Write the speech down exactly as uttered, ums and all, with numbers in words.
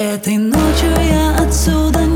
Этой ночью я отсюда